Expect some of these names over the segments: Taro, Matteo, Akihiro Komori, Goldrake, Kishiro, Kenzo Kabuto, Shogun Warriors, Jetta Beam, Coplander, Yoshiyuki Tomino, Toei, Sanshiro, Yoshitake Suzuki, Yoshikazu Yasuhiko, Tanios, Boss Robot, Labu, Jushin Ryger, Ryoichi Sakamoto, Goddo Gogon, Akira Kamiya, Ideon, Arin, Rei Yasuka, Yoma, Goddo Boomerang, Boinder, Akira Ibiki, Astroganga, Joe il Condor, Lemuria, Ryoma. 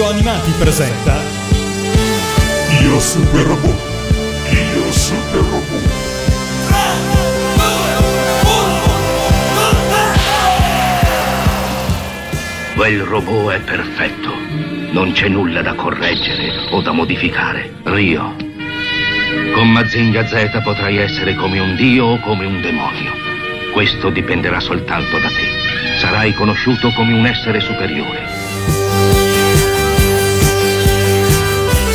Radio Animati presenta Io Super Robot. Io Super Robot. 3, 2, 1, quel robot è perfetto. Non c'è nulla da correggere o da modificare. Rio. Con Mazinga Z potrai essere come un dio o come un demonio. Questo dipenderà soltanto da te. Sarai conosciuto come un essere superiore.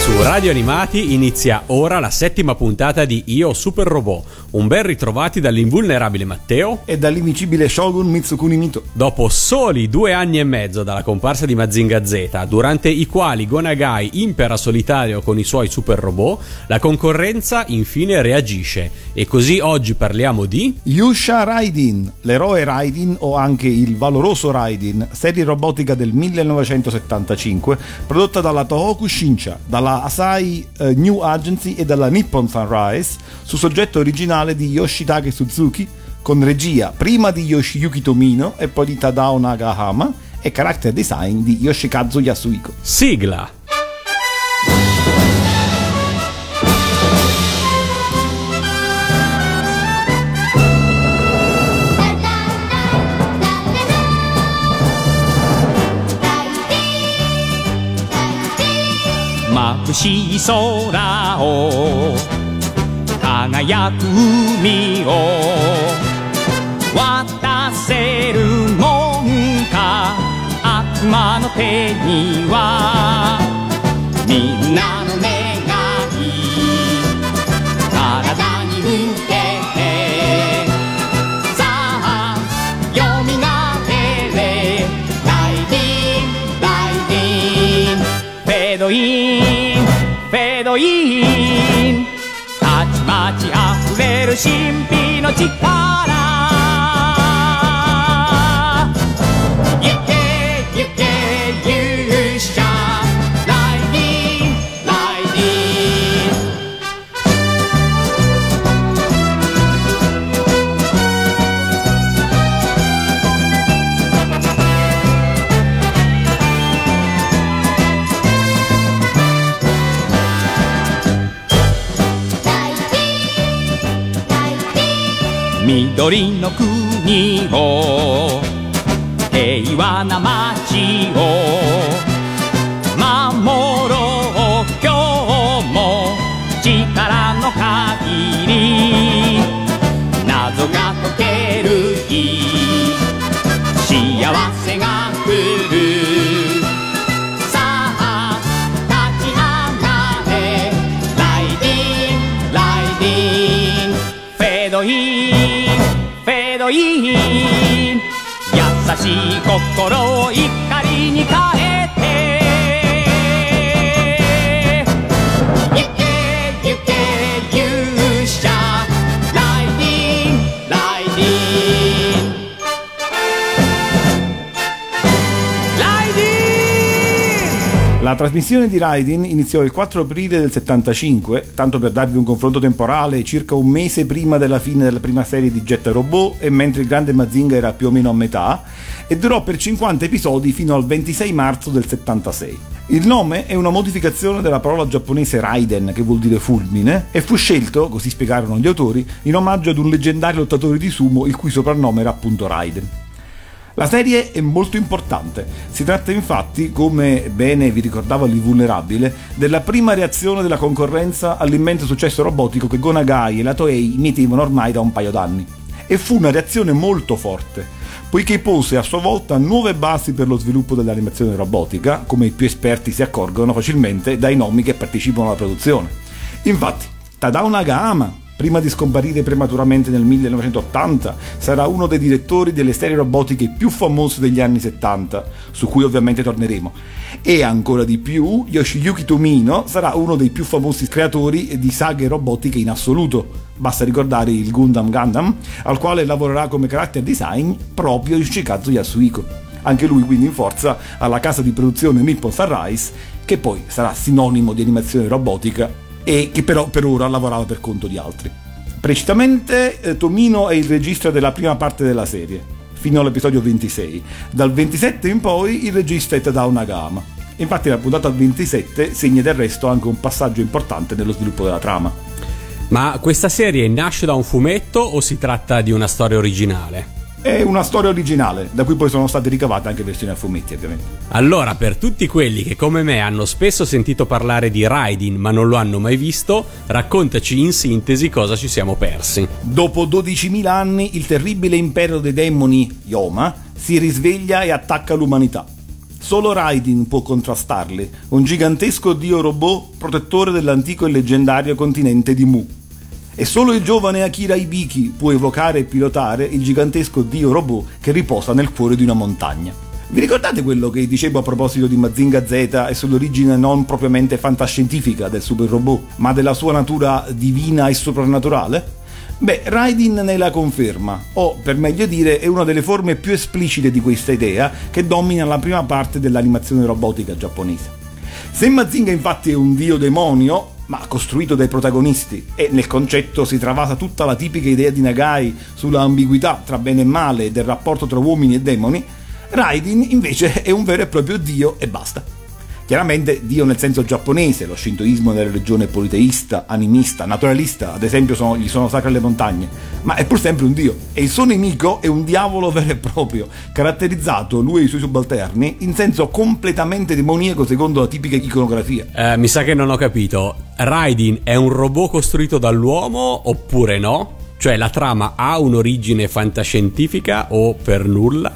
Su Radio Animati inizia ora la settima puntata di Io Super Robot. Un ben ritrovati dall'invulnerabile Matteo e dall'invincibile Shogun Mitsukuni Mito. Dopo soli 2 anni e mezzo dalla comparsa di Mazinga Z, durante i quali Gonagai impera solitario con i suoi super robot, la concorrenza infine reagisce. E così oggi parliamo di Yusha Raiden, l'eroe Raiden o anche il valoroso Raiden, serie robotica del 1975, prodotta dalla Tohokushinsha, dalla Asahi News Agency e dalla Nippon Sunrise, su soggetto originale di Yoshitake Suzuki, con regia prima di Yoshiyuki Tomino e poi di Tadao Nagahama e character design di Yoshikazu Yasuhiko. Sigla. Mabushi sora o kagayaku umi o wataseru mon ka akuma no te ni wa minna no negai karada ni ukete sa yominatere Raiden Raiden Fedoin Fedoin たちまちあふれる神秘の力 ゆけゆけ勇者 ライディンライディン 緑の国を平和な街を守ろう今日も力の限り謎が解ける日幸せが来るさあ立ち上がれライディンライディンフェードインフェードイン優しい心を怒りに変えてゆけゆけ勇者ライディンライディンライディン. La trasmissione di Raiden iniziò il 4 aprile del 75, tanto per darvi un confronto temporale, circa un mese prima della fine della prima serie di Getter Robo, e mentre il grande Mazinga era più o meno a metà, e durò per 50 episodi fino al 26 marzo del 76. Il nome è una modificazione della parola giapponese Raiden, che vuol dire fulmine, e fu scelto, così spiegarono gli autori, in omaggio ad un leggendario lottatore di sumo il cui soprannome era appunto Raiden. La serie è molto importante, si tratta infatti, come bene vi ricordava l'invulnerabile, della prima reazione della concorrenza all'immenso successo robotico che Gonagai e la Toei mietevano ormai da un paio d'anni. E fu una reazione molto forte, poiché pose a sua volta nuove basi per lo sviluppo dell'animazione robotica, come i più esperti si accorgono facilmente dai nomi che partecipano alla produzione. Infatti, Tadao Nagahama, prima di scomparire prematuramente nel 1980, sarà uno dei direttori delle serie robotiche più famose degli anni 70, su cui ovviamente torneremo. E ancora di più, Yoshiyuki Tomino sarà uno dei più famosi creatori di saghe robotiche in assoluto. Basta ricordare il Gundam, al quale lavorerà come character design proprio Yoshikazu Yasuhiko. Anche lui quindi in forza alla casa di produzione Nippon Sunrise, che poi sarà sinonimo di animazione robotica e che però per ora lavorava per conto di altri. Precisamente Tomino è il regista della prima parte della serie, fino all'episodio 26. Dal 27 in poi il regista è Tadao Nagahama. Infatti la puntata 27 segna del resto anche un passaggio importante nello sviluppo della trama. Ma questa serie nasce da un fumetto o si tratta di una storia originale? È una storia originale, da cui poi sono state ricavate anche versioni a fumetti, ovviamente. Allora, per tutti quelli che come me hanno spesso sentito parlare di Raiden ma non lo hanno mai visto, raccontaci in sintesi cosa ci siamo persi. Dopo 12.000 anni il terribile impero dei demoni, Yoma, si risveglia e attacca l'umanità. Solo Raiden può contrastarli, un gigantesco dio robot protettore dell'antico e leggendario continente di Mu. E solo il giovane Akira Ibiki può evocare e pilotare il gigantesco dio robot che riposa nel cuore di una montagna. Vi ricordate quello che dicevo a proposito di Mazinga Z e sull'origine non propriamente fantascientifica del super robot, ma della sua natura divina e soprannaturale? Beh, Raiden ne la conferma, o per meglio dire è una delle forme più esplicite di questa idea che domina la prima parte dell'animazione robotica giapponese. Se Mazinga infatti è un dio demonio, ma costruito dai protagonisti, e nel concetto si travasa tutta la tipica idea di Nagai sulla ambiguità tra bene e male e del rapporto tra uomini e demoni, Raiden invece è un vero e proprio dio e basta. Chiaramente dio nel senso giapponese, lo shintoismo è una religione politeista, animista, naturalista, ad esempio gli sono sacre le montagne, ma è pur sempre un dio, e il suo nemico è un diavolo vero e proprio, caratterizzato, lui e i suoi subalterni, in senso completamente demoniaco secondo la tipica iconografia. Mi sa che non ho capito, Raiden è un robot costruito dall'uomo oppure no? Cioè la trama ha un'origine fantascientifica o per nulla?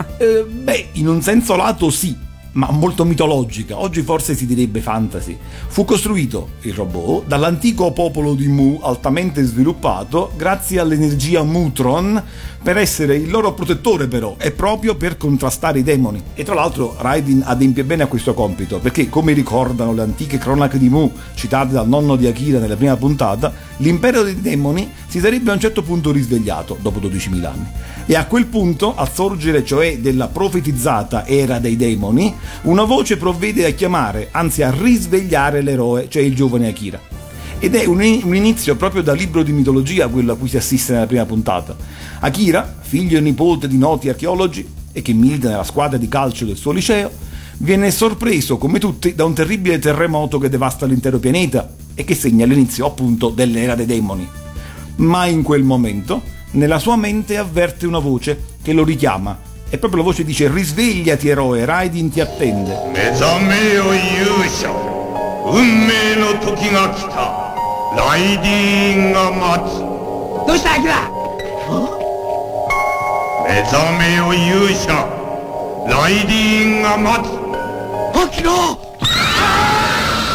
Beh, in un senso lato sì, ma molto mitologica, oggi forse si direbbe fantasy. Fu costruito, il robot, dall'antico popolo di Mu altamente sviluppato grazie all'energia Mutron per essere il loro protettore però, e proprio per contrastare i demoni. E tra l'altro Raiden adempie bene a questo compito, perché come ricordano le antiche cronache di Mu, citate dal nonno di Akira nella prima puntata, l'impero dei demoni si sarebbe a un certo punto risvegliato, dopo 12.000 anni. E a quel punto, al sorgere cioè della profetizzata era dei demoni, una voce provvede a chiamare, anzi a risvegliare l'eroe, cioè il giovane Akira. Ed è un inizio proprio da libro di mitologia quello a cui si assiste nella prima puntata. Akira, figlio e nipote di noti archeologi e che milita nella squadra di calcio del suo liceo, viene sorpreso come tutti da un terribile terremoto che devasta l'intero pianeta e che segna l'inizio appunto dell'era dei demoni. Ma in quel momento, nella sua mente avverte una voce che lo richiama. E proprio la voce dice: risvegliati eroe, Raiden ti attende.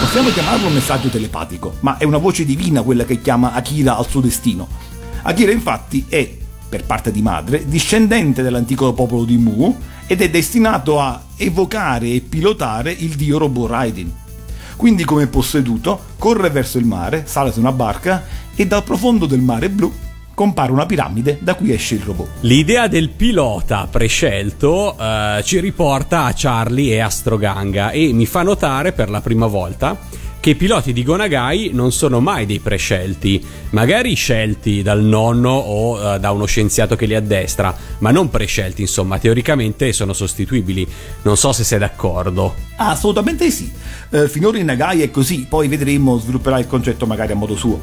Possiamo chiamarlo un messaggio telepatico, ma è una voce divina quella che chiama Akira al suo destino. Akira infatti è, per parte di madre, discendente dell'antico popolo di Mu ed è destinato a evocare e pilotare il dio robot Raiden. Quindi come posseduto corre verso il mare, sale su una barca e dal profondo del mare blu compare una piramide da cui esce il robot. L'idea del pilota prescelto ci riporta a Charlie e Astroganga e mi fa notare per la prima volta che i piloti di Gonagai non sono mai dei prescelti, magari scelti dal nonno o da uno scienziato che li addestra, ma non prescelti, insomma, teoricamente sono sostituibili. Non so se sei d'accordo. Assolutamente sì. Finora in Nagai è così, poi vedremo, svilupperà il concetto magari a modo suo.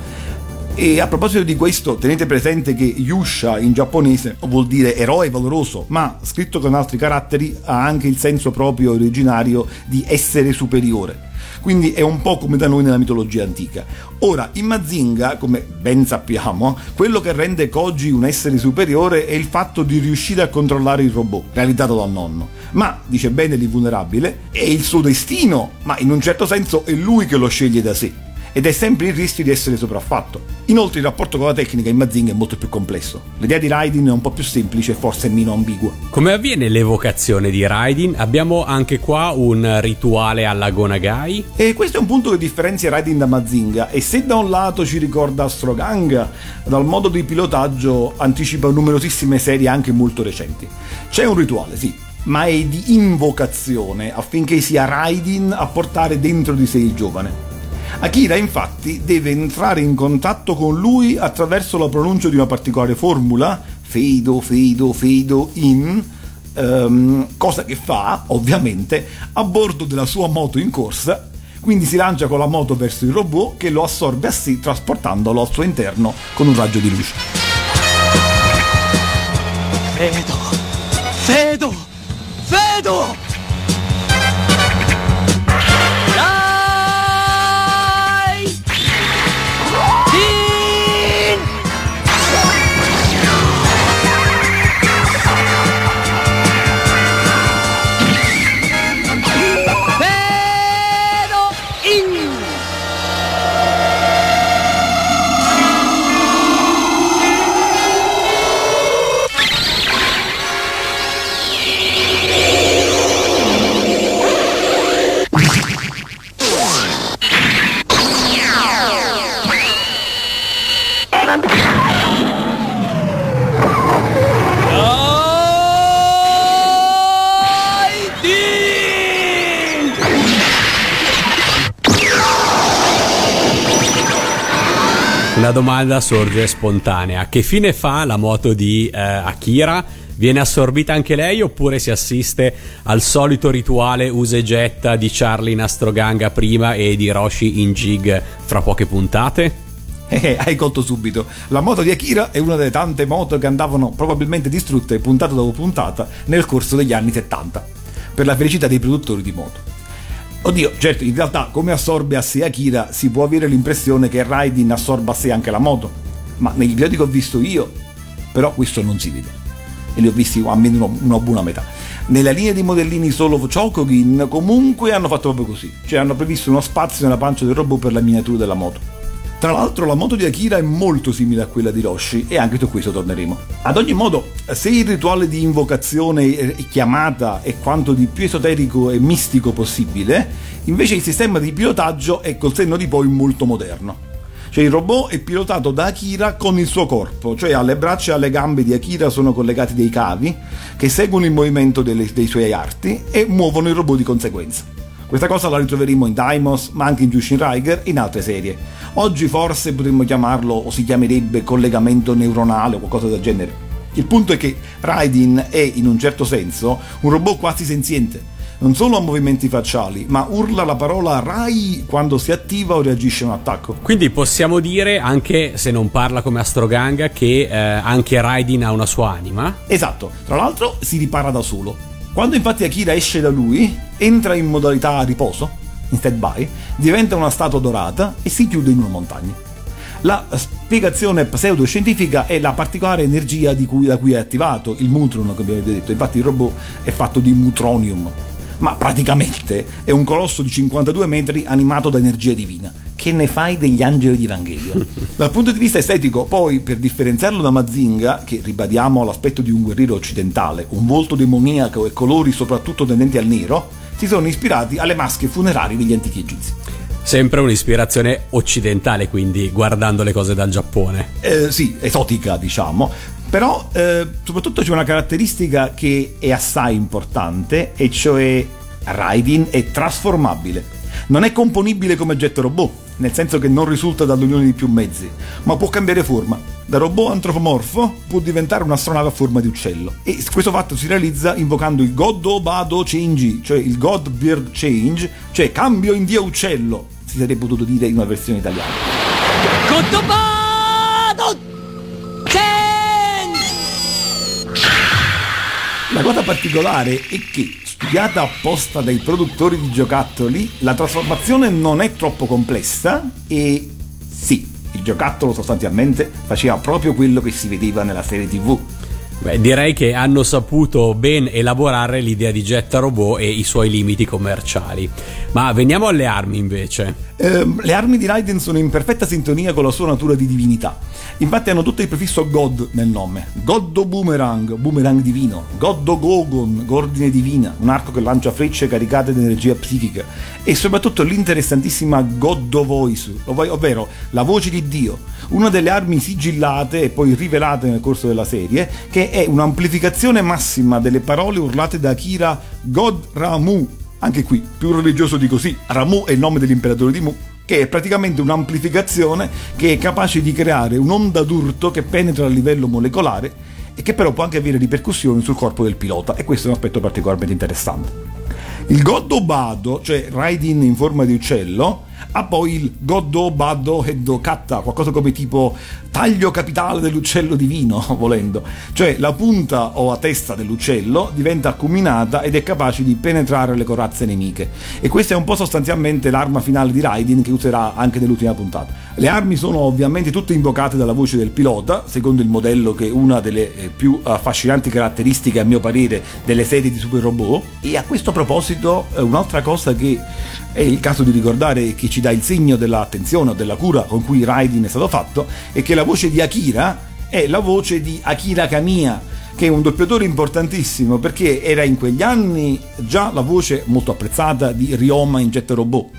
E a proposito di questo, tenete presente che Yusha in giapponese vuol dire eroe valoroso, ma scritto con altri caratteri ha anche il senso proprio originario di essere superiore. Quindi è un po' come da noi nella mitologia antica. Ora, in Mazinga, come ben sappiamo, quello che rende Koji un essere superiore è il fatto di riuscire a controllare il robot, realizzato dal nonno. Ma, dice bene l'invulnerabile, è il suo destino, ma in un certo senso è lui che lo sceglie da sé. Ed è sempre il rischio di essere sopraffatto. Inoltre il rapporto con la tecnica in Mazinga è molto più complesso. L'idea di Raiden è un po' più semplice e forse meno ambigua. Come avviene l'evocazione di Raiden? Abbiamo anche qua un rituale alla Gonagai? E questo è un punto che differenzia Raiden da Mazinga, e se da un lato ci ricorda Astroganga, dal modo di pilotaggio anticipa numerosissime serie anche molto recenti. C'è un rituale, sì, ma è di invocazione affinché sia Raiden a portare dentro di sé il giovane. Akira infatti deve entrare in contatto con lui attraverso la pronuncia di una particolare formula, Feido, Feido, Feido, In, cosa che fa ovviamente a bordo della sua moto in corsa, quindi si lancia con la moto verso il robot che lo assorbe a sé trasportandolo al suo interno con un raggio di luce. Vedo! La domanda sorge spontanea: che fine fa la moto di Akira? Viene assorbita anche lei oppure si assiste al solito rituale usa e getta di Charlie in Astroganga prima e di Roshi in Jig fra poche puntate? Hai colto subito. La moto di Akira è una delle tante moto che andavano probabilmente distrutte puntata dopo puntata nel corso degli anni 70 per la felicità dei produttori di moto. Oddio, certo, in realtà come assorbe a sé Akira si può avere l'impressione che Raiden assorba a sé anche la moto, ma negli video che ho visto io però questo non si vede, e li ho visti almeno una buona metà. Nella linea di modellini solo Chokugin comunque hanno fatto proprio così, cioè hanno previsto uno spazio nella pancia del robot per la miniatura della moto. Tra l'altro la moto di Akira è molto simile a quella di Roshi e anche su questo torneremo. Ad ogni modo, se il rituale di invocazione e chiamata è quanto di più esoterico e mistico possibile, invece il sistema di pilotaggio è col senno di poi molto moderno. Cioè il robot è pilotato da Akira con il suo corpo, cioè alle braccia e alle gambe di Akira sono collegati dei cavi che seguono il movimento dei suoi arti e muovono il robot di conseguenza. Questa cosa la ritroveremo in Daimos, ma anche in Jushin Ryger e in altre serie. Oggi forse potremmo chiamarlo, o si chiamerebbe, collegamento neuronale o qualcosa del genere. Il punto è che Raiden è, in un certo senso, un robot quasi senziente. Non solo ha movimenti facciali, ma urla la parola Rai quando si attiva o reagisce a un attacco. Quindi possiamo dire, anche se non parla come Astroganga, che anche Raiden ha una sua anima? Esatto, tra l'altro si ripara da solo. Quando infatti Akira esce da lui, entra in modalità riposo, in stand-by, diventa una statua dorata e si chiude in una montagna. La spiegazione pseudoscientifica è la particolare energia da cui è attivato il Mutron, come avete detto. Infatti il robot è fatto di Mutronium, ma praticamente è un colosso di 52 metri animato da energia divina. Che ne fai degli angeli di Evangelio? Dal punto di vista estetico, poi, per differenziarlo da Mazinga, che ribadiamo l'aspetto di un guerriero occidentale, un volto demoniaco e colori soprattutto tendenti al nero, si sono ispirati alle maschere funerarie degli antichi egizi. Sempre un'ispirazione occidentale, quindi, guardando le cose dal Giappone. Sì, esotica, diciamo. Però, soprattutto c'è una caratteristica che è assai importante, e cioè Raiden è trasformabile. Non è componibile come Getter Robo, nel senso che non risulta dall'unione di più mezzi, ma può cambiare forma. Da robot antropomorfo può diventare un'astronave a forma di uccello, e questo fatto si realizza invocando il Goddo Bado Change, cioè il God Bird Change, cioè cambio in Dio uccello, si sarebbe potuto dire in una versione italiana. Goddo Bado Change! La cosa particolare è che, studiata apposta dai produttori di giocattoli, la trasformazione non è troppo complessa e sì, il giocattolo sostanzialmente faceva proprio quello che si vedeva nella serie TV. Beh, direi che hanno saputo ben elaborare l'idea di Getter Robo e i suoi limiti commerciali. Ma veniamo alle armi invece. Le armi di Raiden sono in perfetta sintonia con la sua natura di divinità. Infatti hanno tutto il prefisso God nel nome: Goddo Boomerang, Boomerang divino; Goddo Gogon, Gordine divina, un arco che lancia frecce caricate di energia psichica; e soprattutto l'interessantissima Goddo Voice, ovvero la voce di Dio, una delle armi sigillate e poi rivelate nel corso della serie, che è un'amplificazione massima delle parole urlate da Akira: God Ramu. Anche qui, più religioso di così, Ramu è il nome dell'imperatore di Mu, che è praticamente un'amplificazione che è capace di creare un'onda d'urto che penetra a livello molecolare e che però può anche avere ripercussioni sul corpo del pilota, e questo è un aspetto particolarmente interessante. Il Goddo Bado, cioè Raiden in forma di uccello, ha poi il Goddo Bado Heddo Katta, qualcosa come tipo taglio capitale dell'uccello divino, volendo, cioè la punta o la testa dell'uccello diventa acuminata ed è capace di penetrare le corazze nemiche, e questa è un po' sostanzialmente l'arma finale di Raiden, che userà anche nell'ultima puntata. Le armi sono ovviamente tutte invocate dalla voce del pilota, secondo il modello che è una delle più affascinanti caratteristiche, a mio parere, delle serie di Super Robot. E a questo proposito un'altra cosa che è il caso di ricordare, che ci dà il segno dell'attenzione o della cura con cui Raiden è stato fatto, è che la voce di Akira è la voce di Akira Kamiya, che è un doppiatore importantissimo, perché era in quegli anni già la voce molto apprezzata di Ryoma in Getter Robo,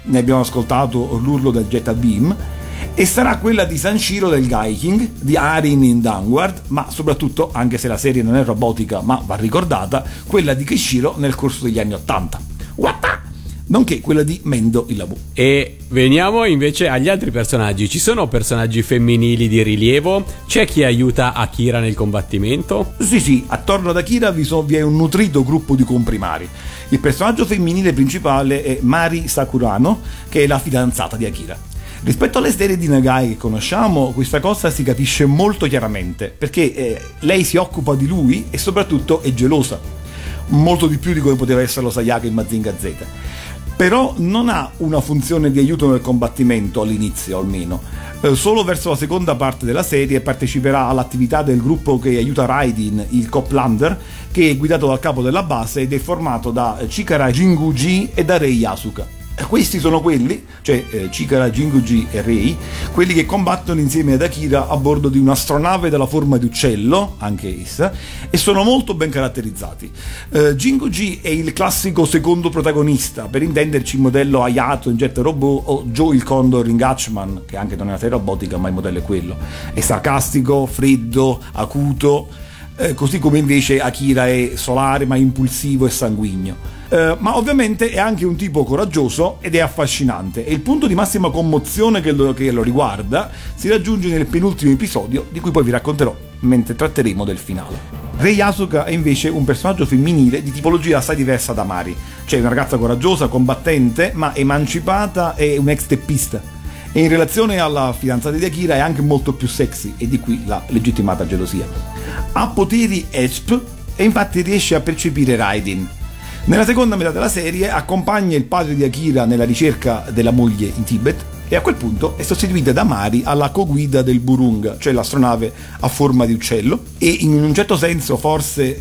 ne abbiamo ascoltato l'urlo del Jetta Beam, e sarà quella di Sanshiro del Gaiking, di Arin in Downward, ma soprattutto, anche se la serie non è robotica ma va ricordata, quella di Kishiro nel corso degli anni 80. Watta! Nonché quella di Mendo il Labu. E veniamo invece agli altri personaggi. Ci sono personaggi femminili di rilievo? C'è chi aiuta Akira nel combattimento? Sì, attorno ad Akira vi è un nutrito gruppo di comprimari. Il personaggio femminile principale è Mari Sakurano, che è la fidanzata di Akira. Rispetto alle serie di Nagai che conosciamo, questa cosa si capisce molto chiaramente, perché lei si occupa di lui e soprattutto è gelosa, molto di più di come poteva esserlo Sayaka in Mazinga Z. Però non ha una funzione di aiuto nel combattimento, all'inizio almeno. Solo verso la seconda parte della serie parteciperà all'attività del gruppo che aiuta Raiden, il Coplander, che è guidato dal capo della base ed è formato da Chikara Jinguji e da Rei Yasuka. Questi sono quelli, cioè Chikara, Jinguji e Rei, quelli che combattono insieme ad Akira a bordo di un'astronave dalla forma di uccello, anche essa, e sono molto ben caratterizzati. Jinguji è il classico secondo protagonista, per intenderci il modello Hayato in Getter Robo o Joe il Condor in Gatchman, che anche non è una serie robotica ma il modello è quello. È sarcastico, freddo, acuto. Così come invece Akira è solare ma impulsivo e sanguigno, ma ovviamente è anche un tipo coraggioso ed è affascinante, e il punto di massima commozione che lo riguarda si raggiunge nel penultimo episodio, di cui poi vi racconterò mentre tratteremo del finale. Rei Yasuka è invece un personaggio femminile di tipologia assai diversa da Mari, cioè una ragazza coraggiosa, combattente ma emancipata e un ex teppista, e in relazione alla fidanzata di Akira è anche molto più sexy, e di qui la legittimata gelosia. Ha poteri ESP e infatti riesce a percepire Raiden. Nella seconda metà della serie accompagna il padre di Akira nella ricerca della moglie in Tibet, e a quel punto è sostituita da Mari alla coguida del Burung, cioè l'astronave a forma di uccello, e in un certo senso forse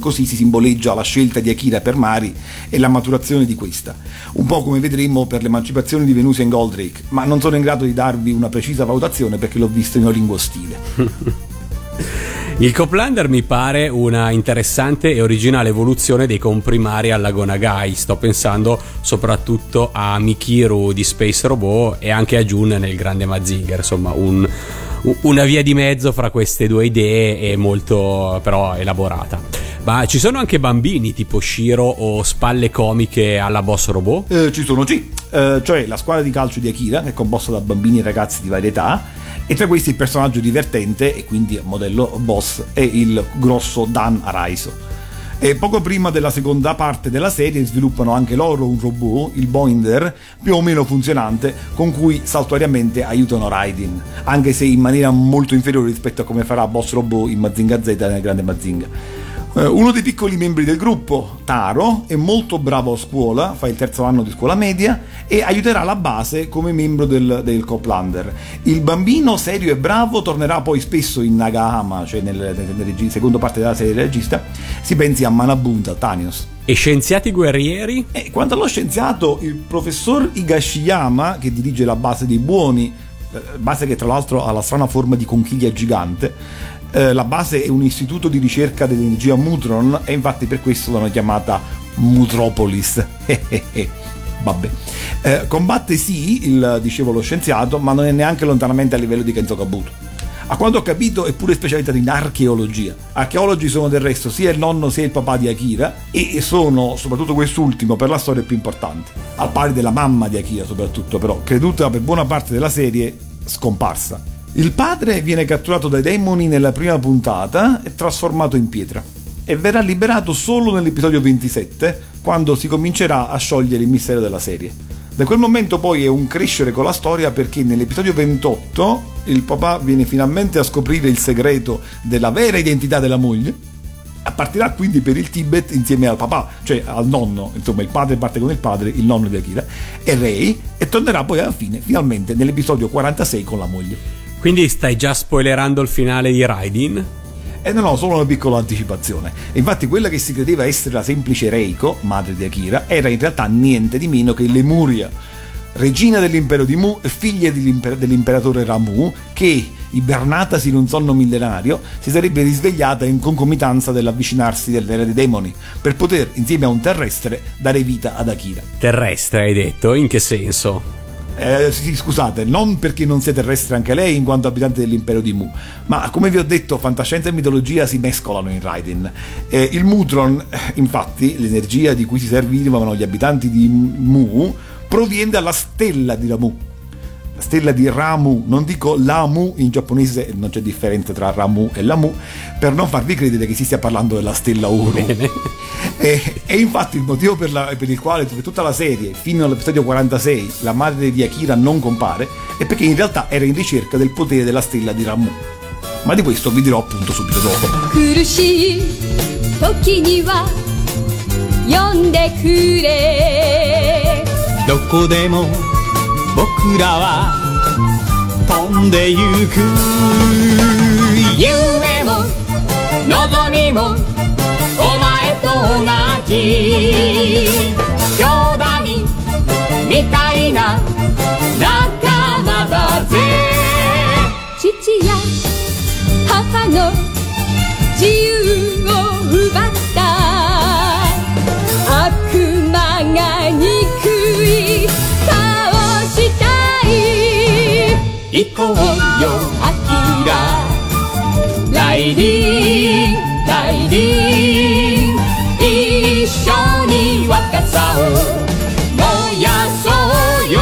così si simboleggia la scelta di Akira per Mari e la maturazione di questa, un po' come vedremo per l'emancipazione di Venusia in Goldrake, ma non sono in grado di darvi una precisa valutazione perché l'ho visto in una lingua ostile. Il Coplander mi pare una interessante e originale evoluzione dei comprimari alla Gonagai. Sto pensando soprattutto a Mikiru di Space Robot e anche a Jun nel grande Mazinger. Insomma, una via di mezzo fra queste due idee è molto però elaborata. Ma ci sono anche bambini tipo Shiro o spalle comiche alla Boss Robot? Ci sono, sì. Cioè la squadra di calcio di Akira, che è composta da bambini e ragazzi di varia età, e tra questi il personaggio divertente e quindi modello boss è il grosso Dan Araiso. E poco prima della seconda parte della serie sviluppano anche loro un robot, il Boinder, più o meno funzionante, con cui saltuariamente aiutano Raiden, anche se in maniera molto inferiore rispetto a come farà Boss Robot in Mazinga Z nel grande Mazinga. Uno dei piccoli membri del gruppo, Taro, è molto bravo a scuola, fa il terzo anno di scuola media e aiuterà la base come membro del Coplander. Il bambino serio e bravo tornerà poi spesso in Nagahama, cioè nella seconda parte della serie del regista, si pensi a Manabunta, Tanios. E scienziati guerrieri? Quanto allo scienziato, il professor Higashiyama, che dirige la base dei buoni, base che tra l'altro ha la strana forma di conchiglia gigante. La base è un istituto di ricerca dell'energia Mutron, e infatti per questo l'hanno chiamata Mutropolis. Vabbè. Combatte sì, lo scienziato, ma non è neanche lontanamente a livello di Kenzo Kabuto. A quanto ho capito è pure specializzata in archeologia. Archeologi sono del resto sia il nonno sia il papà di Akira, e sono, soprattutto quest'ultimo, per la storia più importante, al pari della mamma di Akira soprattutto, però creduta per buona parte della serie scomparsa. Il padre viene catturato dai demoni nella prima puntata e trasformato in pietra, e verrà liberato solo nell'episodio 27, quando si comincerà a sciogliere il mistero della serie. Da quel momento poi è un crescere con la storia, perché nell'episodio 28 il papà viene finalmente a scoprire il segreto della vera identità della moglie. Partirà quindi per il Tibet insieme al papà, cioè al nonno, insomma il padre parte con il padre, il nonno di Akira, e Rei, e tornerà poi alla fine, finalmente, nell'episodio 46 con la moglie. Quindi stai già spoilerando il finale di Raiden? No, solo una piccola anticipazione. Infatti quella che si credeva essere la semplice Reiko, madre di Akira, era in realtà niente di meno che Lemuria, regina dell'impero di Mu e figlia dell'imperatore Ramu, che, ibernatasi in un sonno millenario, si sarebbe risvegliata in concomitanza dell'avvicinarsi dell'era dei demoni, per poter, insieme a un terrestre, dare vita ad Akira. Terrestre, hai detto? In che senso? Sì, scusate, non perché non sia terrestre anche lei in quanto abitante dell'impero di Mu, ma come vi ho detto fantascienza e mitologia si mescolano in Raiden. Il Mutron, infatti, l'energia di cui si servivano gli abitanti di Mu, proviene dalla stella di Ramu. La stella di Ramu, non dico la Mu, in giapponese non c'è differenza tra Ramu e la Mu, per non farvi credere che si stia parlando della stella Uru. E infatti il motivo per il quale tutta la serie, fino all'episodio 46, la madre di Akira non compare, è perché in realtà era in ricerca del potere della stella di Ramu. Ma di questo vi dirò appunto subito dopo. Kurushii toki ni wa yonde kure. Dokodemo 僕らは飛んでゆく夢も望みもお前と同じ兄弟だみたいな仲間だぜ父や母の自由を奪った悪魔が憎い 行こうよ諦めないで大事一緒に若さを燃やそうよ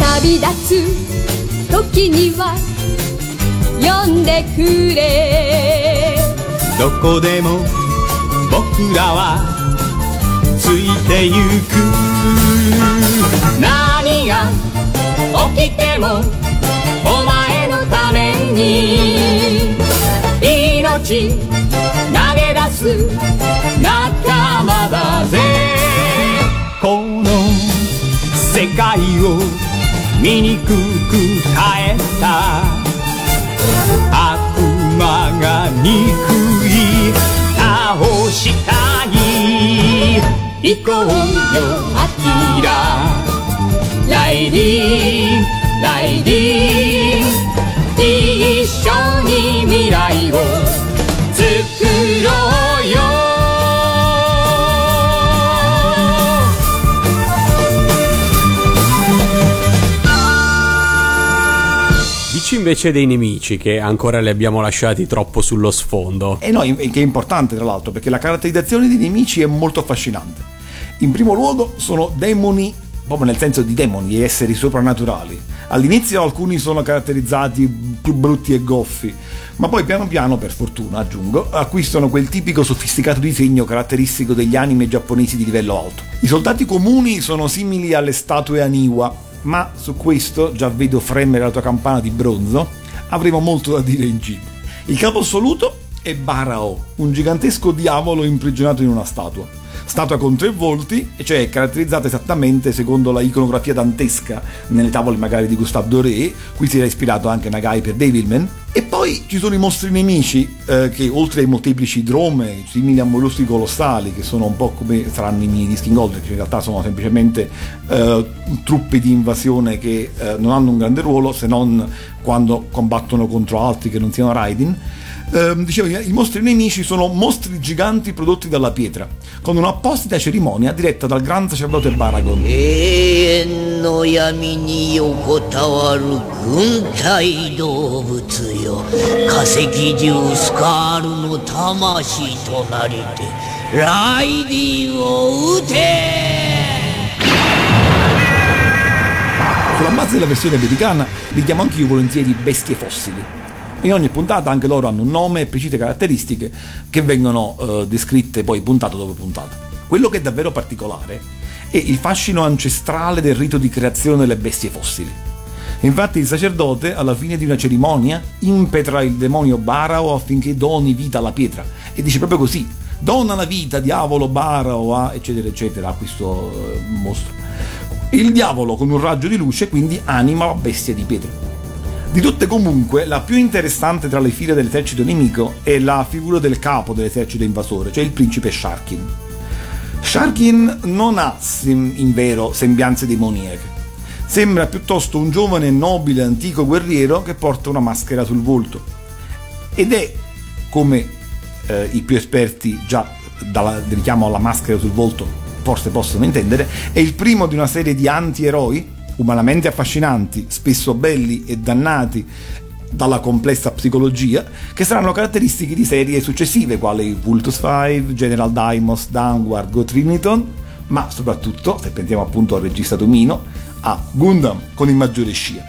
旅立つ どこでも僕らはついてゆく何が起きてもお前のために命投げ出す仲間だぜこの世界を 醜く変えた悪魔が憎い倒したい行こうよアキラライディライディ一緒に未来を作ろうよ Invece dei nemici, che ancora li abbiamo lasciati troppo sullo sfondo. E no, che è importante tra l'altro, perché la caratterizzazione dei nemici è molto affascinante. In primo luogo sono demoni, proprio nel senso di demoni, esseri soprannaturali. All'inizio alcuni sono caratterizzati più brutti e goffi, ma poi piano piano, per fortuna aggiungo, acquistano quel tipico sofisticato disegno caratteristico degli anime giapponesi di livello alto. I soldati comuni sono simili alle statue Aniwa, ma su questo, già vedo fremere la tua campana di bronzo, avremo molto da dire in giro. Il capo assoluto è Barao, un gigantesco diavolo imprigionato in una statua con tre volti, cioè è caratterizzata esattamente secondo la iconografia dantesca nelle tavole magari di Gustave Doré, qui si era ispirato anche Nagai per Devilman. E poi ci sono i mostri nemici, che oltre ai molteplici drome simili a molluschi colossali, che sono un po' come saranno i mini di King Old, che in realtà sono semplicemente truppe di invasione che non hanno un grande ruolo se non quando combattono contro altri che non siano Raiden. Dicevo, i mostri nemici sono mostri giganti prodotti dalla pietra, con un'apposita cerimonia diretta dal gran sacerdote Baragon. の闇に横たわる軍隊動物よ、化石獣スカールの魂となりてライディンを撃て。Con la base della versione americana vediamo anche i volontieri di bestie fossili. In ogni puntata anche loro hanno un nome e precise caratteristiche che vengono descritte poi puntata dopo puntata. Quello che è davvero particolare è il fascino ancestrale del rito di creazione delle bestie fossili. Infatti il sacerdote alla fine di una cerimonia impetra il demonio Barao affinché doni vita alla pietra e dice proprio così: dona la vita diavolo Barao a eccetera eccetera a questo mostro. Il diavolo con un raggio di luce quindi anima la bestia di pietra. Di tutte comunque la più interessante tra le file dell'esercito nemico è la figura del capo dell'esercito invasore, cioè il principe Sharkin. Sharkin non ha in vero sembianze demoniache, sembra piuttosto un giovane nobile antico guerriero che porta una maschera sul volto ed è, come i più esperti già dal richiamo alla maschera sul volto forse possono intendere, è il primo di una serie di anti-eroi umanamente affascinanti, spesso belli e dannati dalla complessa psicologia, che saranno caratteristiche di serie successive quali Vultus 5, General Daimos, Downward, Go Triniton, ma soprattutto, se pensiamo appunto al regista Tomino, a Gundam con il maggiore Scia.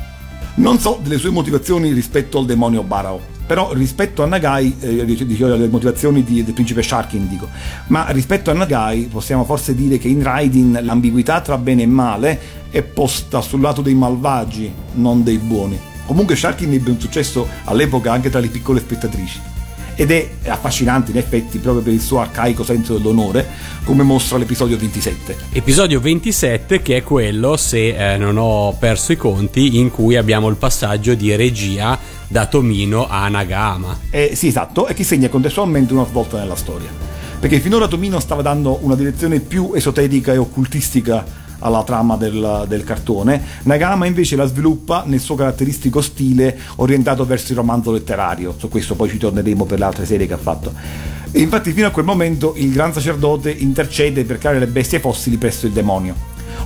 Non so delle sue motivazioni rispetto al demonio Barao, però rispetto a Nagai, le motivazioni del principe Sharkin dico, ma rispetto a Nagai possiamo forse dire che in Raiden l'ambiguità tra bene e male è posta sul lato dei malvagi, non dei buoni. Comunque Sharkin ebbe un successo all'epoca anche tra le piccole spettatrici ed è affascinante in effetti proprio per il suo arcaico senso dell'onore, come mostra l'episodio 27. Episodio 27 che è quello, se non ho perso i conti, in cui abbiamo il passaggio di regia da Tomino a Nagahama. Sì, esatto, e che segna contestualmente una svolta nella storia, perché finora Tomino stava dando una direzione più esoterica e occultistica alla trama del cartone. Nagahama invece la sviluppa nel suo caratteristico stile orientato verso il romanzo letterario. Su questo poi ci torneremo per le altre serie che ha fatto. E infatti fino a quel momento il gran sacerdote intercede per creare le bestie fossili presso il demonio.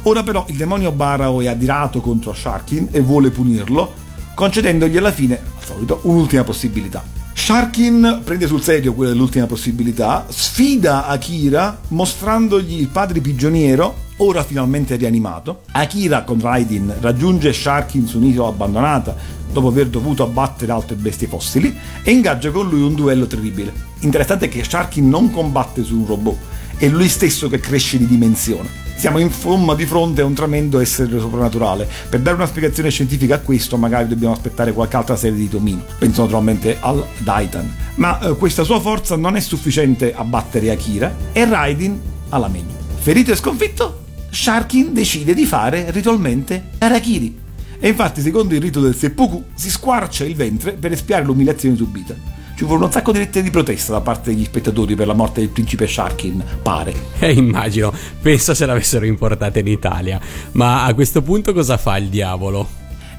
Ora però il demonio Barao è adirato contro Sharkin e vuole punirlo, concedendogli alla fine, al solito, un'ultima possibilità. Sharkin prende sul serio quella dell'ultima possibilità, sfida Akira mostrandogli il padre prigioniero, ora finalmente rianimato. Akira con Raiden raggiunge Sharkin su un'isola abbandonata dopo aver dovuto abbattere altre bestie fossili e ingaggia con lui un duello terribile. Interessante è che Sharkin non combatte su un robot, è lui stesso che cresce di dimensione. Siamo insomma di fronte a un tremendo essere soprannaturale. Per dare una spiegazione scientifica a questo magari dobbiamo aspettare qualche altra serie di Tomino, penso naturalmente al Daitan, ma questa sua forza non è sufficiente a battere Akira e Raiden alla meglio. Ferito e sconfitto, Sharkin decide di fare ritualmente Harakiri e infatti secondo il rito del seppuku si squarcia il ventre per espiare l'umiliazione subita. Ci furono un sacco di lettere di protesta da parte degli spettatori per la morte del principe Sharkin, pare. Immagino, penso se l'avessero importata in Italia. Ma a questo punto cosa fa il diavolo?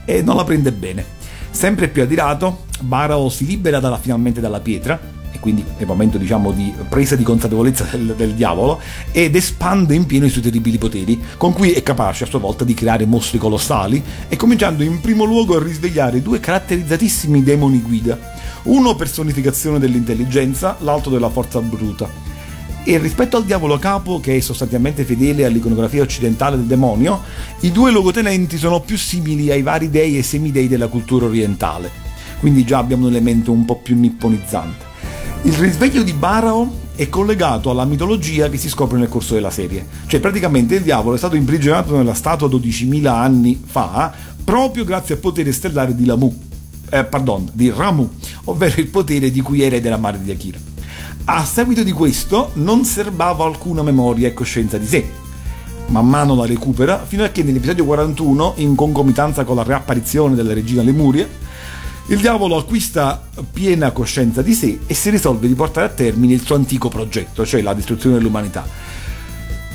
E non la prende bene. Sempre più adirato, Barao si libera finalmente dalla pietra, e quindi è il momento di presa di consapevolezza del diavolo, ed espande in pieno i suoi terribili poteri, con cui è capace a sua volta di creare mostri colossali, e cominciando in primo luogo a risvegliare due caratterizzatissimi demoni guida. Uno personificazione dell'intelligenza, l'altro della forza bruta. E rispetto al diavolo capo, che è sostanzialmente fedele all'iconografia occidentale del demonio, i due logotenenti sono più simili ai vari dei e semidei della cultura orientale. Quindi già abbiamo un elemento un po' più nipponizzante. Il risveglio di Barao è collegato alla mitologia che si scopre nel corso della serie. Cioè praticamente il diavolo è stato imprigionato nella statua 12.000 anni fa, proprio grazie al potere stellare di Ramu, ovvero il potere di cui erede la madre di Akira. A seguito di questo non serbava alcuna memoria e coscienza di sé. Man mano la recupera fino a che nell'episodio 41, in concomitanza con la riapparizione della regina Lemuria, il diavolo acquista piena coscienza di sé e si risolve di portare a termine il suo antico progetto, cioè la distruzione dell'umanità.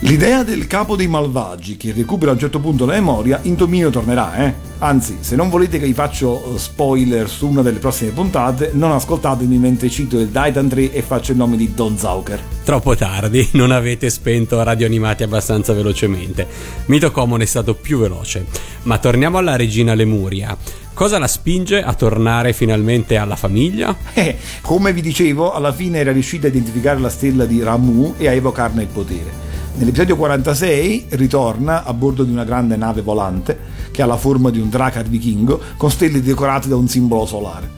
L'idea del capo dei malvagi che recupera a un certo punto la memoria in Tomino tornerà, Anzi, se non volete che vi faccio spoiler su una delle prossime puntate, non ascoltatemi mentre cito il Daitan 3 e faccio il nome di Don Zauker. Troppo tardi, non avete spento Radio Animati abbastanza velocemente. Mito Common è stato più veloce. Ma torniamo alla regina Lemuria. Cosa la spinge a tornare finalmente alla famiglia? Come vi dicevo, alla fine era riuscita a identificare la stella di Ramu e a evocarne il potere. Nell'episodio 46 ritorna a bordo di una grande nave volante che ha la forma di un dracar vichingo con stelle decorate da un simbolo solare.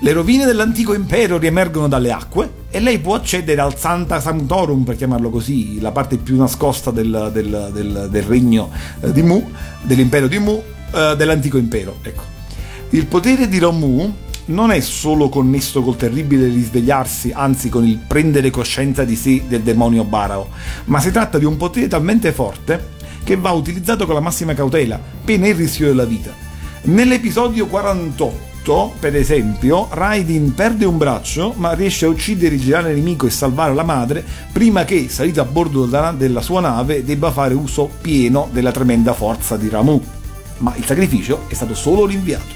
Le rovine dell'antico impero riemergono dalle acque e lei può accedere al Santa Sanctorum, per chiamarlo così, la parte più nascosta del regno di Mu, dell'impero di Mu, dell'antico impero. Ecco. Il potere di Ramu non è solo connesso col terribile risvegliarsi, anzi con il prendere coscienza di sé del demonio Barao, ma si tratta di un potere talmente forte che va utilizzato con la massima cautela, pena il rischio della vita. Nell'episodio 48, per esempio, Raiden perde un braccio ma riesce a uccidere il generale nemico e salvare la madre prima che, salita a bordo della sua nave, debba fare uso pieno della tremenda forza di Ramu. Ma il sacrificio è stato solo rinviato.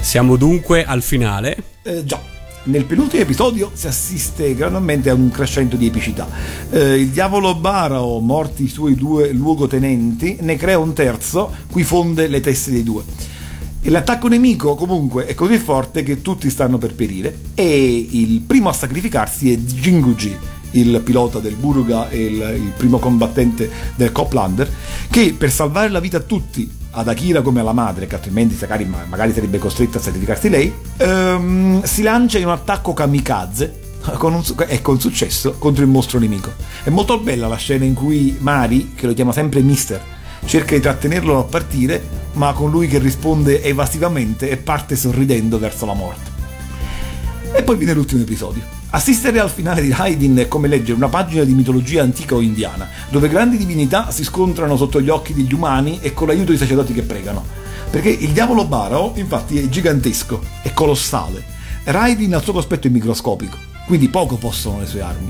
Siamo dunque al finale? Già, nel penultimo episodio si assiste gradualmente a un crescendo di epicità. Il diavolo Barao, morti i suoi due luogotenenti, ne crea un terzo, cui fonde le teste dei due. E l'attacco nemico comunque è così forte che tutti stanno per perire, e il primo a sacrificarsi è Jinguji, il pilota del Buruga e il primo combattente del Coplander, che per salvare la vita a tutti, ad Akira come alla madre, che altrimenti magari sarebbe costretta a sacrificarsi lei, si lancia in un attacco kamikaze con successo contro il mostro nemico. È molto bella la scena in cui Mari, che lo chiama sempre Mister, cerca di trattenerlo a partire, ma con lui che risponde evasivamente e parte sorridendo verso la morte. E poi viene l'ultimo episodio. Assistere al finale di Raiden è come leggere una pagina di mitologia antica o indiana, dove grandi divinità si scontrano sotto gli occhi degli umani e con l'aiuto di sacerdoti che pregano. Perché il diavolo Barao, infatti, è gigantesco, è colossale. Raiden al suo cospetto è microscopico, quindi poco possono le sue armi.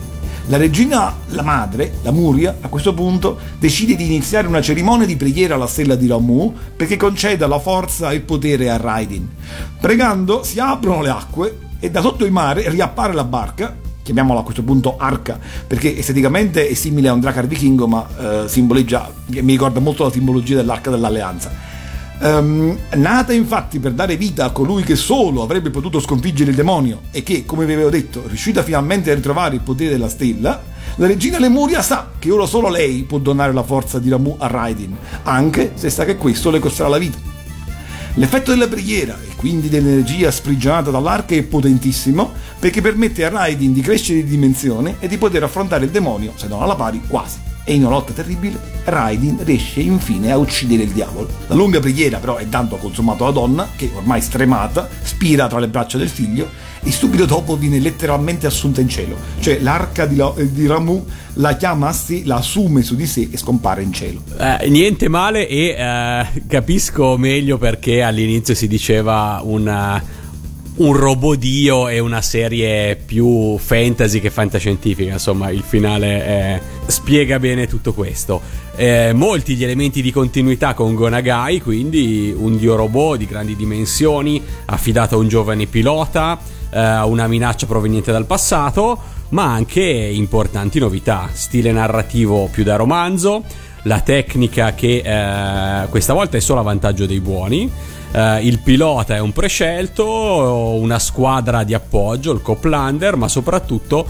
La regina, la madre, Lemuria, a questo punto decide di iniziare una cerimonia di preghiera alla stella di Ramu perché conceda la forza e il potere a Raiden. Pregando si aprono le acque e da sotto il mare riappare la barca, chiamiamola a questo punto Arca, perché esteticamente è simile a un dracar vichingo, ma simboleggia, mi ricorda molto la simbologia dell'Arca dell'Alleanza. Nata infatti per dare vita a colui che solo avrebbe potuto sconfiggere il demonio e che, come vi avevo detto, riuscita finalmente a ritrovare il potere della stella, la regina Lemuria sa che ora solo lei può donare la forza di Ramu a Raiden, anche se sa che questo le costerà la vita. L'effetto della preghiera e quindi dell'energia sprigionata dall'arca è potentissimo perché permette a Raiden di crescere di dimensione e di poter affrontare il demonio, se non alla pari, quasi. E in una lotta terribile, Raiden riesce infine a uccidere il diavolo. La lunga preghiera però è tanto consumato la donna, che ormai stremata, spira tra le braccia del figlio e subito dopo viene letteralmente assunta in cielo. Cioè l'arca di Ramu la chiama a sé, la assume su di sé e scompare in cielo. Niente male e capisco meglio perché all'inizio si diceva un robodio e una serie più fantasy che fantascientifica, insomma il finale spiega bene tutto questo. Molti gli elementi di continuità con Gonagai, quindi un dio robot di grandi dimensioni affidato a un giovane pilota, una minaccia proveniente dal passato, ma anche importanti novità, stile narrativo più da romanzo, la tecnica che questa volta è solo a vantaggio dei buoni. Il pilota è un prescelto, una squadra di appoggio, il Coplander, ma soprattutto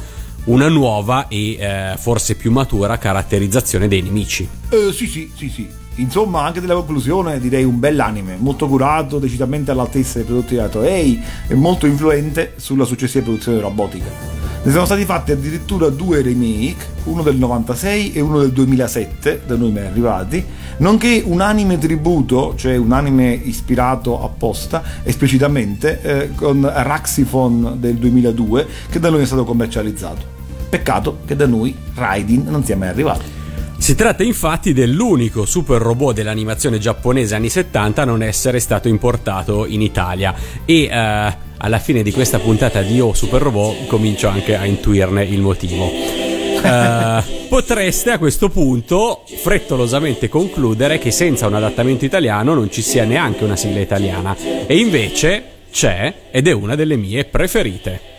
una nuova e forse più matura caratterizzazione dei nemici. Sì. Insomma, anche della conclusione direi un bell'anime, molto curato, decisamente all'altezza dei prodotti della Toei e molto influente sulla successiva produzione robotica. Ne sono stati fatti addirittura 2 remake, uno del 96 e uno del 2007, da noi mai arrivati, nonché un anime tributo, cioè un anime ispirato apposta esplicitamente con Raxifon del 2002, che da noi è stato commercializzato. Peccato che da noi Raiden non sia mai arrivato. Si tratta infatti dell'unico super robot dell'animazione giapponese anni 70 a non essere stato importato in Italia e alla fine di questa puntata di Io Super Robot comincio anche a intuirne il motivo. potreste a questo punto frettolosamente concludere che senza un adattamento italiano non ci sia neanche una sigla italiana, e invece c'è, ed è una delle mie preferite.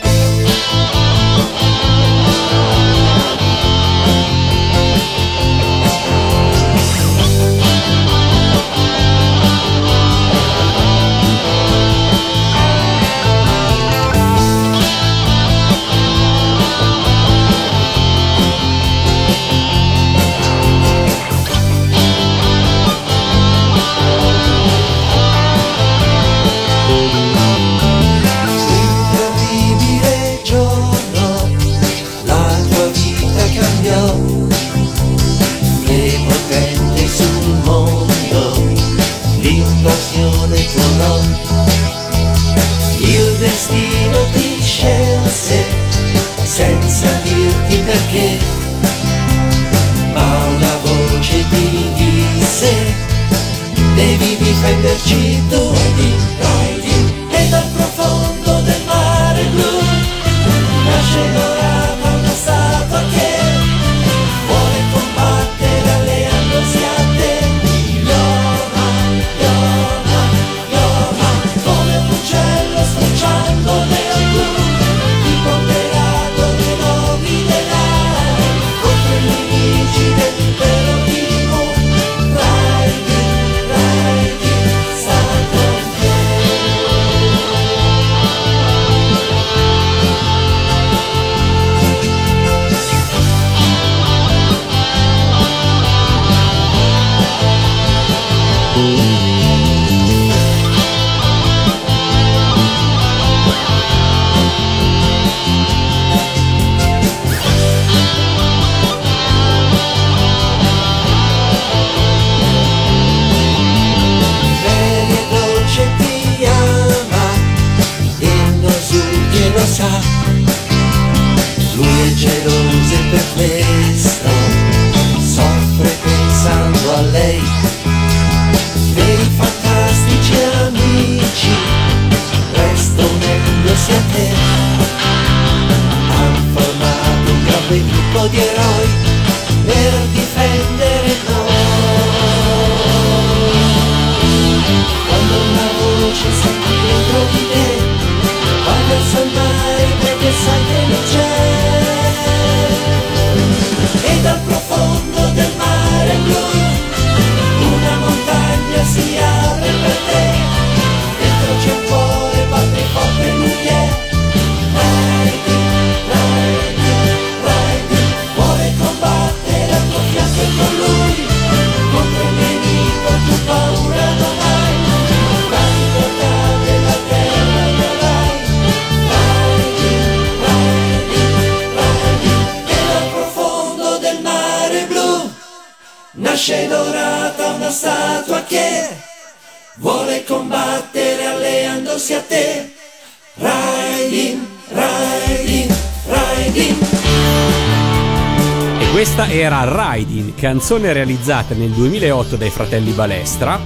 Canzone realizzata nel 2008 dai fratelli Balestra,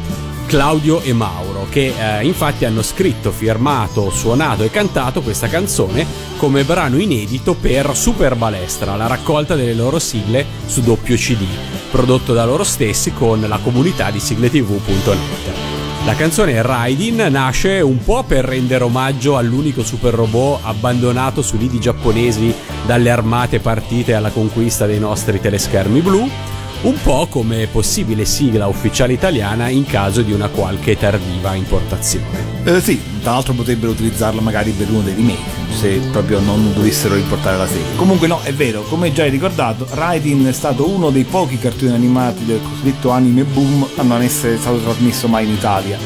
Claudio e Mauro, che infatti hanno scritto, firmato, suonato e cantato questa canzone come brano inedito per Super Balestra, la raccolta delle loro sigle su doppio CD, prodotto da loro stessi con la comunità di sigletv.net. La canzone Raiden nasce un po' per rendere omaggio all'unico super robot abbandonato su lidi giapponesi dalle armate partite alla conquista dei nostri teleschermi blu, un po' come possibile sigla ufficiale italiana in caso di una qualche tardiva importazione. Sì, tra l'altro potrebbero utilizzarla magari per uno dei remake, se proprio non dovessero importare la serie. Comunque no, è vero, come già hai ricordato, Raiden è stato uno dei pochi cartoni animati del cosiddetto anime boom a non essere stato trasmesso mai in Italia.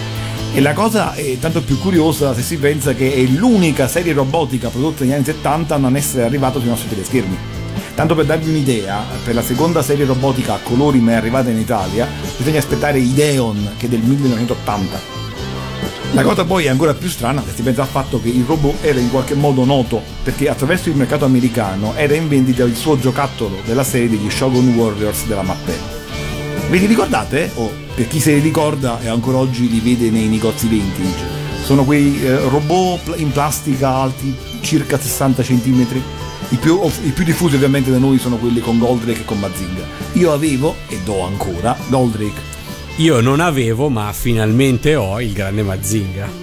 E la cosa è tanto più curiosa se si pensa che è l'unica serie robotica prodotta negli anni 70 a non essere arrivata sui nostri teleschermi. Tanto per darvi un'idea, per la seconda serie robotica a colori mai arrivata in Italia bisogna aspettare Ideon, che è del 1980. La cosa poi è ancora più strana se si pensa al fatto che il robot era in qualche modo noto, perché attraverso il mercato americano era in vendita il suo giocattolo della serie degli Shogun Warriors della Matteo. Ve li ricordate? O per chi se li ricorda e ancora oggi li vede nei negozi vintage. Sono quei robot in plastica alti circa 60 cm I più diffusi ovviamente da noi sono quelli con Goldrake e con Mazinga. Io avevo, ed ho ancora, Goldrake. Io non avevo, ma finalmente ho il grande Mazinga.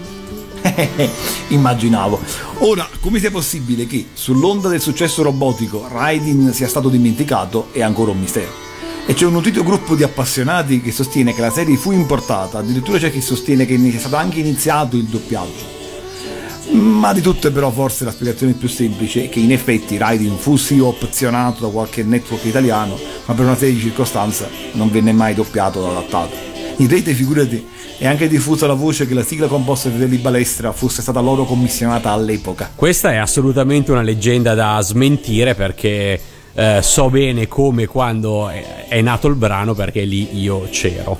Immaginavo. Ora, come sia possibile che sull'onda del successo robotico Raiden sia stato dimenticato è ancora un mistero. E c'è un nutrito gruppo di appassionati che sostiene che la serie fu importata, addirittura c'è chi sostiene che ne sia stato anche iniziato il doppiaggio. Ma di tutte però forse la spiegazione più semplice è che in effetti Raiden fu sì opzionato da qualche network italiano, ma per una serie di circostanze non venne mai doppiato o adattato. In rete, figurati, è anche diffusa la voce che la sigla composta dai fratelli Balestra fosse stata loro commissionata all'epoca. Questa è assolutamente una leggenda da smentire, perché so bene come quando è nato il brano, perché lì io c'ero.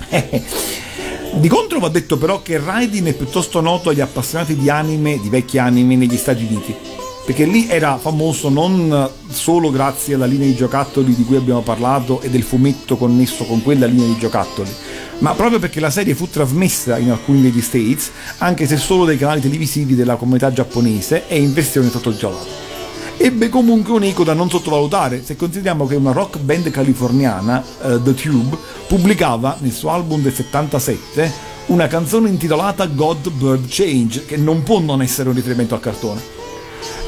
Di contro va detto però che Raiden è piuttosto noto agli appassionati di anime, di vecchi anime negli Stati Uniti, perché lì era famoso non solo grazie alla linea di giocattoli di cui abbiamo parlato e del fumetto connesso con quella linea di giocattoli, ma proprio perché la serie fu trasmessa in alcuni degli States, anche se solo dai canali televisivi della comunità giapponese e in versione sottotitolata. Ebbe comunque un'eco da non sottovalutare se consideriamo che una rock band californiana, The Tube, pubblicava nel suo album del 77 una canzone intitolata Goddo Bado Change, che non può non essere un riferimento al cartone.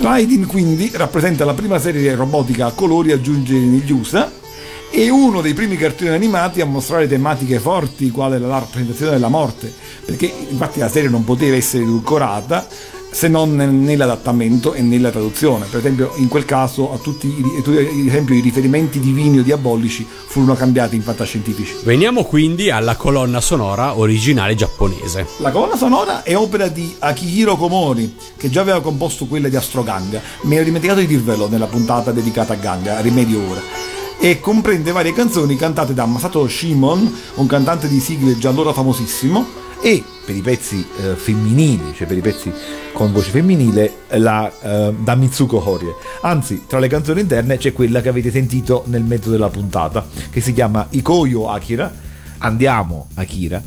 Raiden quindi rappresenta la prima serie robotica a colori a giungere negli USA e uno dei primi cartoni animati a mostrare tematiche forti quale la rappresentazione della morte, perché infatti la serie non poteva essere edulcorata se non nell'adattamento e nella traduzione. Per esempio in quel caso a tutti i riferimenti divini o diabolici furono cambiati in fantascientifici. Veniamo quindi alla colonna sonora originale giapponese. La colonna sonora è opera di Akihiro Komori, che già aveva composto quella di Astroganga, mi ero dimenticato di dirvelo nella puntata dedicata a Ganga, Rimedio Ora, e comprende varie canzoni cantate da Masato Shimon, un cantante di sigle già allora famosissimo, e per i pezzi femminili, cioè per i pezzi con voce femminile, da Mitsuko Horie. Anzi, tra le canzoni interne c'è quella che avete sentito nel mezzo della puntata, che si chiama Ikoyo Akira, Andiamo Akira,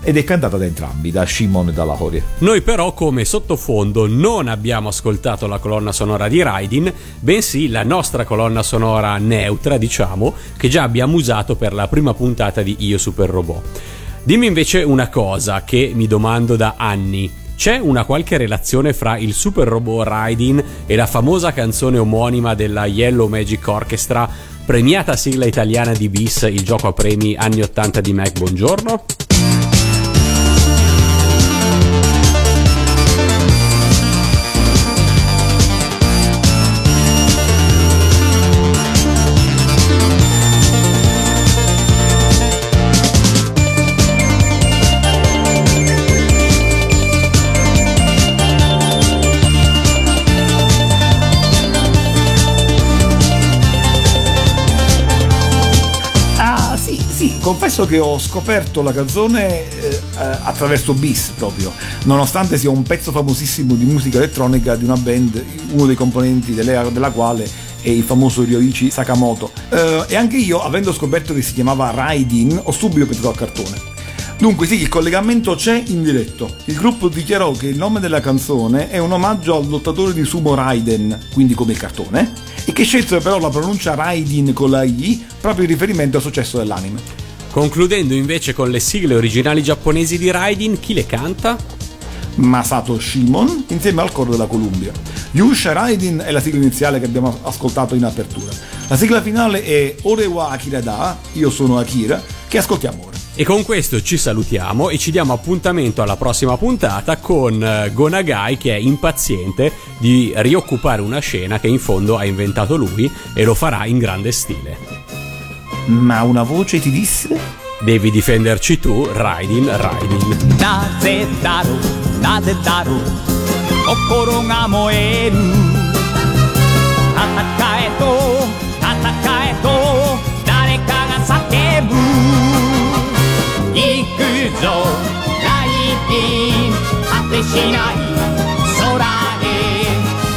ed è cantata da entrambi, da Shimon e dalla Horie. Noi però come sottofondo non abbiamo ascoltato la colonna sonora di Raiden, bensì la nostra colonna sonora neutra, diciamo, che già abbiamo usato per la prima puntata di Io Super Robot. Dimmi invece una cosa che mi domando da anni: c'è una qualche relazione fra il Super Robot Raiden e la famosa canzone omonima della Yellow Magic Orchestra, premiata sigla italiana di Bis, il gioco a premi anni 80 di Mac Buongiorno? Confesso che ho scoperto la canzone attraverso Bis proprio, nonostante sia un pezzo famosissimo di musica elettronica di una band, uno dei componenti della quale è il famoso Ryoichi Sakamoto. E anche io, avendo scoperto che si chiamava Raiden, ho subito pensato al cartone. Dunque sì, il collegamento c'è indiretto. Il gruppo dichiarò che il nome della canzone è un omaggio al lottatore di sumo Raiden, quindi come il cartone, e che scelsero però la pronuncia Raiden con la I proprio in riferimento al successo dell'anime. Concludendo invece con le sigle originali giapponesi di Raiden, chi le canta? Masato Shimon insieme al coro della Columbia. Yusha Raiden è la sigla iniziale che abbiamo ascoltato in apertura. La sigla finale è Ore wa Akira da, Io sono Akira, che ascoltiamo ora. E con questo ci salutiamo e ci diamo appuntamento alla prossima puntata con Gonagai, che è impaziente di rioccupare una scena che in fondo ha inventato lui, e lo farà in grande stile. Ma una voce ti disse: devi difenderci tu, Raiden, Raiden. Naze daru, naze daru, kokoro ga moeru. Tatakae to, dareka ga sakebu. Ikuzo, Raiden, kate shinai, sora de.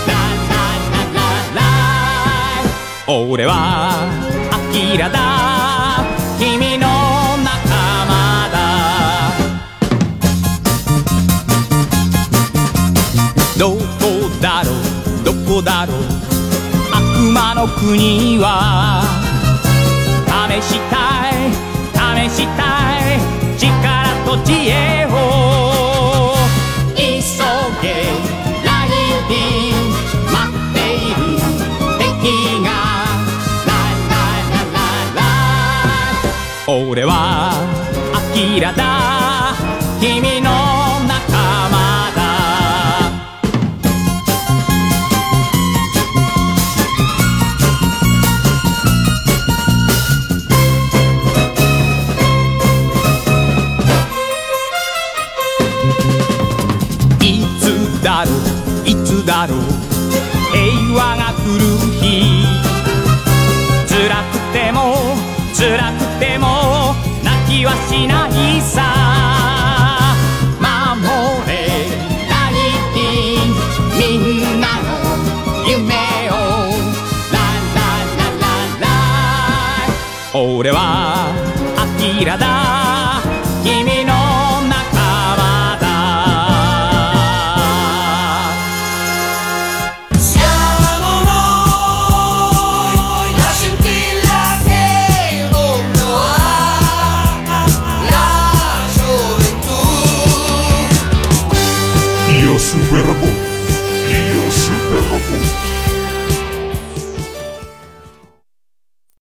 La la la la la. Ore wa Akira da, kimi no nakama da. Doko daro, doko daro, aku 魔の国は試したい力と知恵を急げライディン待っている敵がラララララ俺はアキラだ君の平和が来る日辛くても泣きはしないさ守れライディンみんなの夢をラララララ俺はアキラだ